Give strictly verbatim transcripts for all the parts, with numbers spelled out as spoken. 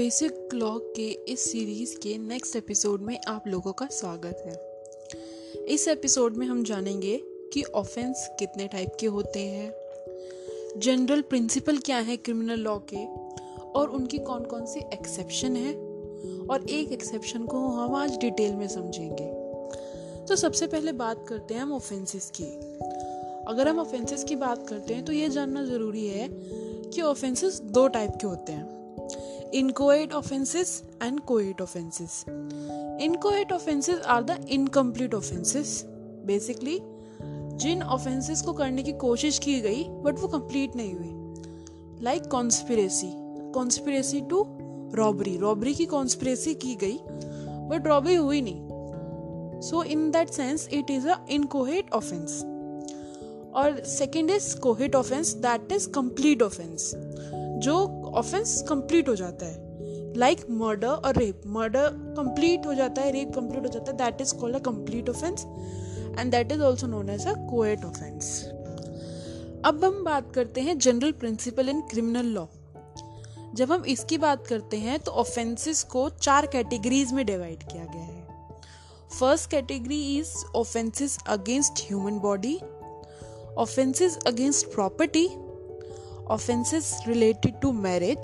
Basic clock के इस series के नेक्स्ट एपिसोड में आप लोगों का स्वागत है। इस एपिसोड में हम जानेंगे कि ऑफेंस कितने टाइप के होते हैं, जनरल प्रिंसिपल क्या है क्रिमिनल लॉ के और उनकी कौन कौन सी एक्सेप्शन है, और एक एक्सेप्शन को हम आज डिटेल में समझेंगे। तो सबसे पहले बात करते हैं हम ऑफेंसेस की। अगर हम ऑफेंसेस की बात करते हैं तो ये जानना ज़रूरी है कि ऑफेंसेस दो टाइप के होते हैं, inchoate offences and choate offences. Inchoate offences are the incomplete offences, basically जिन ऑफेंसेस को करने की कोशिश की गई बट वो कंप्लीट नहीं हुई, like conspiracy conspiracy to robbery robbery की कॉन्स्पिरेसी की गई बट रॉबरी हुई नहीं, so in that sense it is a inchoate offence. और second is choate offence, that is complete offence, जो ऑफेंस कंप्लीट हो जाता है, लाइक मर्डर और रेप। मर्डर कंप्लीट हो जाता है, रेप कंप्लीट हो जाता है, that is called a complete offence and that is also known as a choate offence. अब हम बात करते हैं general principle in criminal law. जब हम इसकी बात करते हैं तो ऑफेंसेस को चार कैटेगरीज में डिवाइड किया गया है। First category is offences against human body, offences against property, offences related to marriage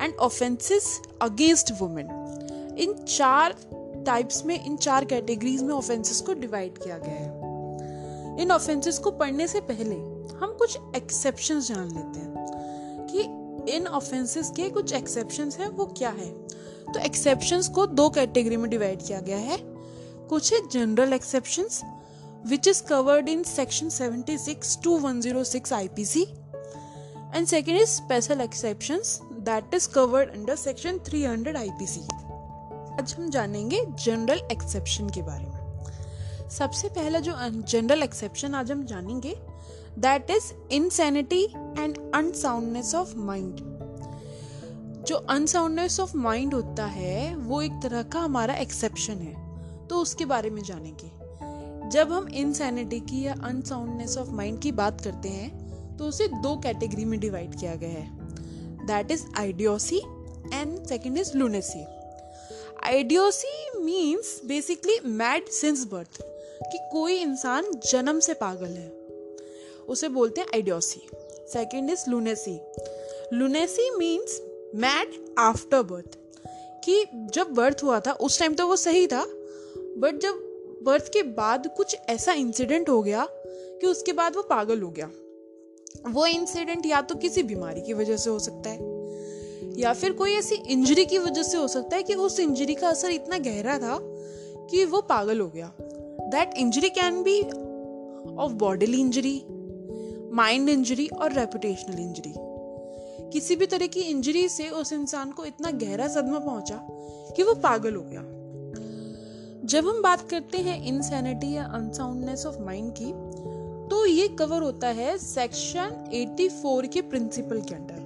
and offences against women. इन चार टाइप्स में, इन चार कैटेगरीज में ऑफेंसेस को डिवाइड किया गया है। इन ऑफेंसेस को पढ़ने से पहले हम कुछ एक्सेप्शंस जान लेते हैं कि इन ऑफेंसेस के कुछ एक्सेप्शंस हैं, वो क्या है। तो एक्सेप्शंस को दो कैटेगरी में डिवाइड किया गया है। कुछ है general exceptions which is covered in section seventy six to one O six I P C, and second is special exceptions that is covered under section three hundred I P C. आज हम जानेंगे general exception के बारे में। सबसे पहला जो general exception आज हम जानेंगे that is insanity and unsoundness of mind। जो unsoundness of mind होता है वो एक तरह का हमारा एक्सेप्शन है, तो उसके बारे में जानेंगे। जब हम insanity की या unsoundness of mind की बात करते हैं तो उसे दो कैटेगरी में डिवाइड किया गया है, that is idiocy and second is lunacy. Idiocy means basically mad since birth, कि कोई इंसान जन्म से पागल है, उसे बोलते हैं idiocy. Second is lunacy lunacy means mad after birth, कि जब बर्थ हुआ था उस टाइम तो वो सही था, बट जब बर्थ के बाद कुछ ऐसा इंसिडेंट हो गया कि उसके बाद वो पागल हो गया। वो इंसिडेंट या तो किसी बीमारी की वजह से हो सकता है या फिर कोई ऐसी इंजरी की वजह से हो सकता है कि उस इंजरी का असर इतना गहरा था कि वो पागल हो गया। That injury can be of bodily injury, mind injury और रेपुटेशनल इंजरी। किसी भी तरह की इंजरी से उस इंसान को इतना गहरा सदमा पहुंचा कि वो पागल हो गया। जब हम बात करते हैं इनसैनिटी या अनसाउंडनेस ऑफ माइंड की, तो ये कवर होता है सेक्शन चौरासी के प्रिंसिपल के अंडर,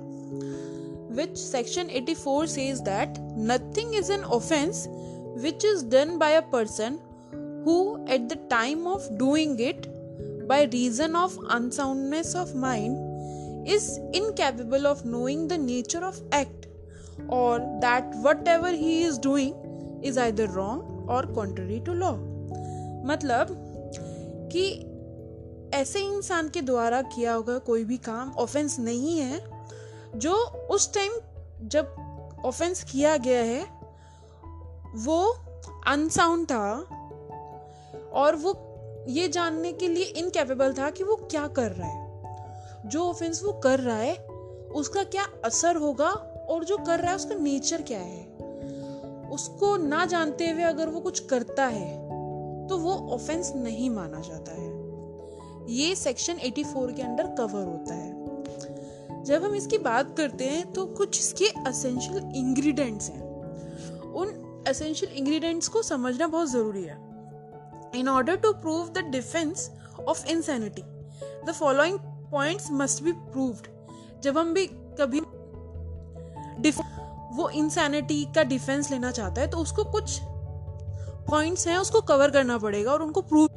विच सेक्शन चौरासी says that nothing is an offence which is done by a person who at the time of doing it by reason of unsoundness of mind is incapable of knowing the nature of act और that whatever he is doing is either wrong or contrary to law. मतलब कि ऐसे इंसान के द्वारा किया होगा कोई भी काम ऑफेंस नहीं है, जो उस टाइम जब ऑफेंस किया गया है वो अनसाउंड था और वो ये जानने के लिए इनकैपेबल था कि वो क्या कर रहा है। जो ऑफेंस वो कर रहा है उसका क्या असर होगा और जो कर रहा है उसका नेचर क्या है, उसको ना जानते हुए अगर वो कुछ करता है तो वो ऑफेंस नहीं माना जाता है। ये सेक्शन चौरासी के अंडर कवर होता है। जब हम इसकी बात करते हैं तो कुछ इसके एसेंशियल इंग्रेडिएंट्स हैं। उन एसेंशियल इंग्रेडिएंट्स को समझना बहुत ज़रूरी है। In order to prove the defence of insanity the following points must be proved. जब हम भी कभी वो इंसैनिटी का डिफेंस लेना चाहता है तो उसको कुछ पॉइंट्स हैं, उसको कवर करना पड़ेगा और उनको prove.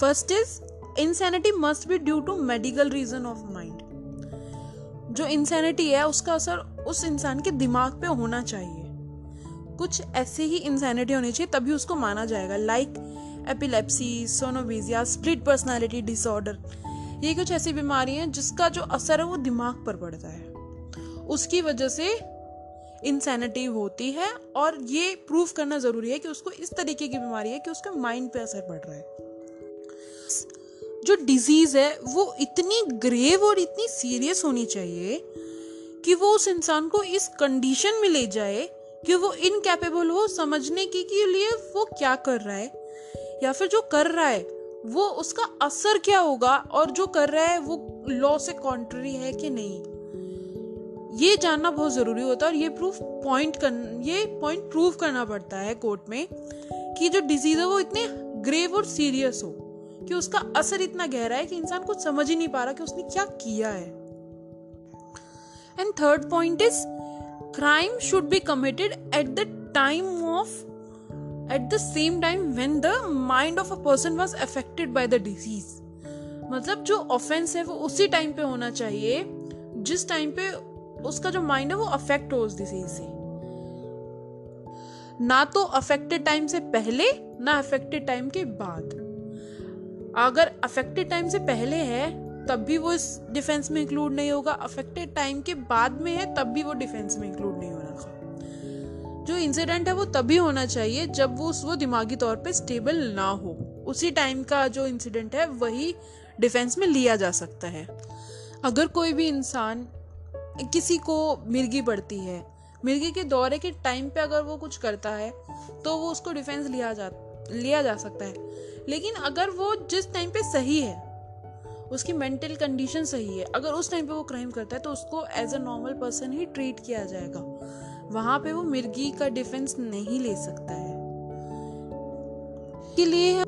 First is Insanity must be due to medical reason of mind। जो insanity है उसका असर उस इंसान के दिमाग पे होना चाहिए। कुछ ऐसी ही इंसैनिटी होनी चाहिए तभी उसको माना जाएगा। लाइक एपिलेप्सी, सोनोविजिया, स्प्लिट पर्सनालिटी डिसऑर्डर, ये कुछ ऐसी बीमारी हैं जिसका जो असर है वो दिमाग पर पड़ता है, उसकी वजह से इंसैनिटी होती है। और ये प्रूव करना ज़रूरी है कि उसको इस तरीके की बीमारी है कि उसके माइंड पे असर पड़ रहा है। जो डिजीज़ है वो इतनी ग्रेव और इतनी सीरियस होनी चाहिए कि वो उस इंसान को इस कंडीशन में ले जाए कि वो इनकैपेबल हो समझने की के लिए वो क्या कर रहा है, या फिर जो कर रहा है वो उसका असर क्या होगा, और जो कर रहा है वो लॉ से कॉन्ट्ररी है कि नहीं, ये जानना बहुत ज़रूरी होता है। और ये प्रूफ पॉइंट कर ये पॉइंट प्रूव करना पड़ता है कोर्ट में कि जो डिजीज़ है वो इतने ग्रेव और सीरियस हो कि उसका असर इतना गहरा है कि इंसान कुछ समझ ही नहीं पा रहा कि उसने क्या किया है। And third point is crime should be committed at the time of at the same time when the mind of a person was affected by the disease। मतलब जो offense है वो उसी time पे होना चाहिए जिस time पे उसका जो mind है वो affect हो उस disease से, ना तो affected time से पहले ना affected time के बाद। अगर affected time से पहले है तब भी वो इस डिफेंस में इंक्लूड नहीं होगा, अफेक्टेड टाइम के बाद में है तब भी वो डिफेंस में इंक्लूड नहीं होना। जो इंसिडेंट है वो तभी होना चाहिए जब वो वो दिमागी तौर पे स्टेबल ना हो, उसी टाइम का जो इंसिडेंट है वही डिफेंस में लिया जा सकता है। अगर कोई भी इंसान, किसी को मिर्गी पड़ती है, मिर्गी के दौरे के टाइम पे अगर वो कुछ करता है तो वो उसको डिफेंस लिया जा लिया जा सकता है। लेकिन अगर वो जिस टाइम पे सही है, उसकी मेंटल कंडीशन सही है, अगर उस टाइम पे वो क्राइम करता है तो उसको एज अ नॉर्मल पर्सन ही ट्रीट किया जाएगा, वहाँ पे वो मिर्गी का डिफेंस नहीं ले सकता है। के लिए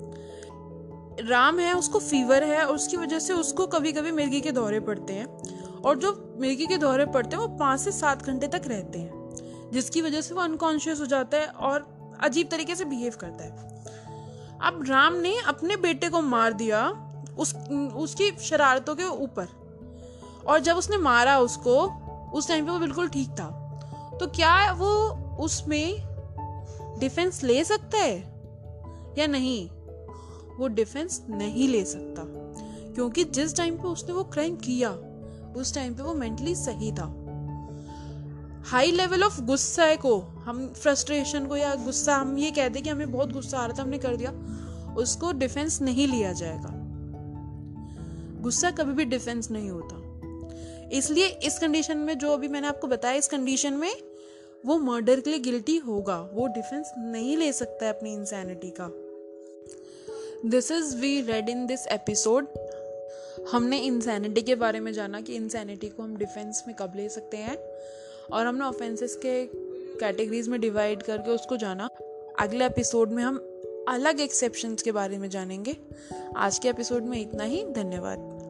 राम है, उसको फीवर है और उसकी वजह से उसको कभी कभी मिर्गी के दौरे पड़ते हैं, और जो मिर्गी के दौरे पड़ते हैं वो पाँच से सात घंटे तक रहते हैं, जिसकी वजह से वो अनकॉन्शियस हो जाता है और अजीब तरीके से बिहेव करता है। अब राम ने अपने बेटे को मार दिया उस उसकी शरारतों के ऊपर, और जब उसने मारा उसको उस टाइम पे वो बिल्कुल ठीक था, तो क्या वो उसमें डिफेंस ले सकता है या नहीं? वो डिफेंस नहीं ले सकता, क्योंकि जिस टाइम पे उसने वो क्राइम किया उस टाइम पे वो मेंटली सही था। हाई लेवल ऑफ गुस्सा को हम फ्रस्ट्रेशन को या गुस्सा हम ये कहते कि हमें बहुत गुस्सा आ रहा था हमने कर दिया, उसको डिफेंस नहीं लिया जाएगा। गुस्सा कभी भी डिफेंस नहीं होता, इसलिए इस कंडीशन में जो अभी मैंने आपको बताया, इस कंडीशन में वो मर्डर के लिए गिल्टी होगा, वो डिफेंस नहीं ले सकता है अपनी इंसैनिटी का। This is we read in this episode. हमने इंसैनिटी के बारे में जाना कि इंसैनिटी को हम डिफेंस में कब ले सकते हैं, और हमने ऑफेंसेस के कैटेगरीज में डिवाइड करके उसको जाना। अगले एपिसोड में हम अलग एक्सेप्शंस के बारे में जानेंगे। आज के एपिसोड में इतना ही, धन्यवाद।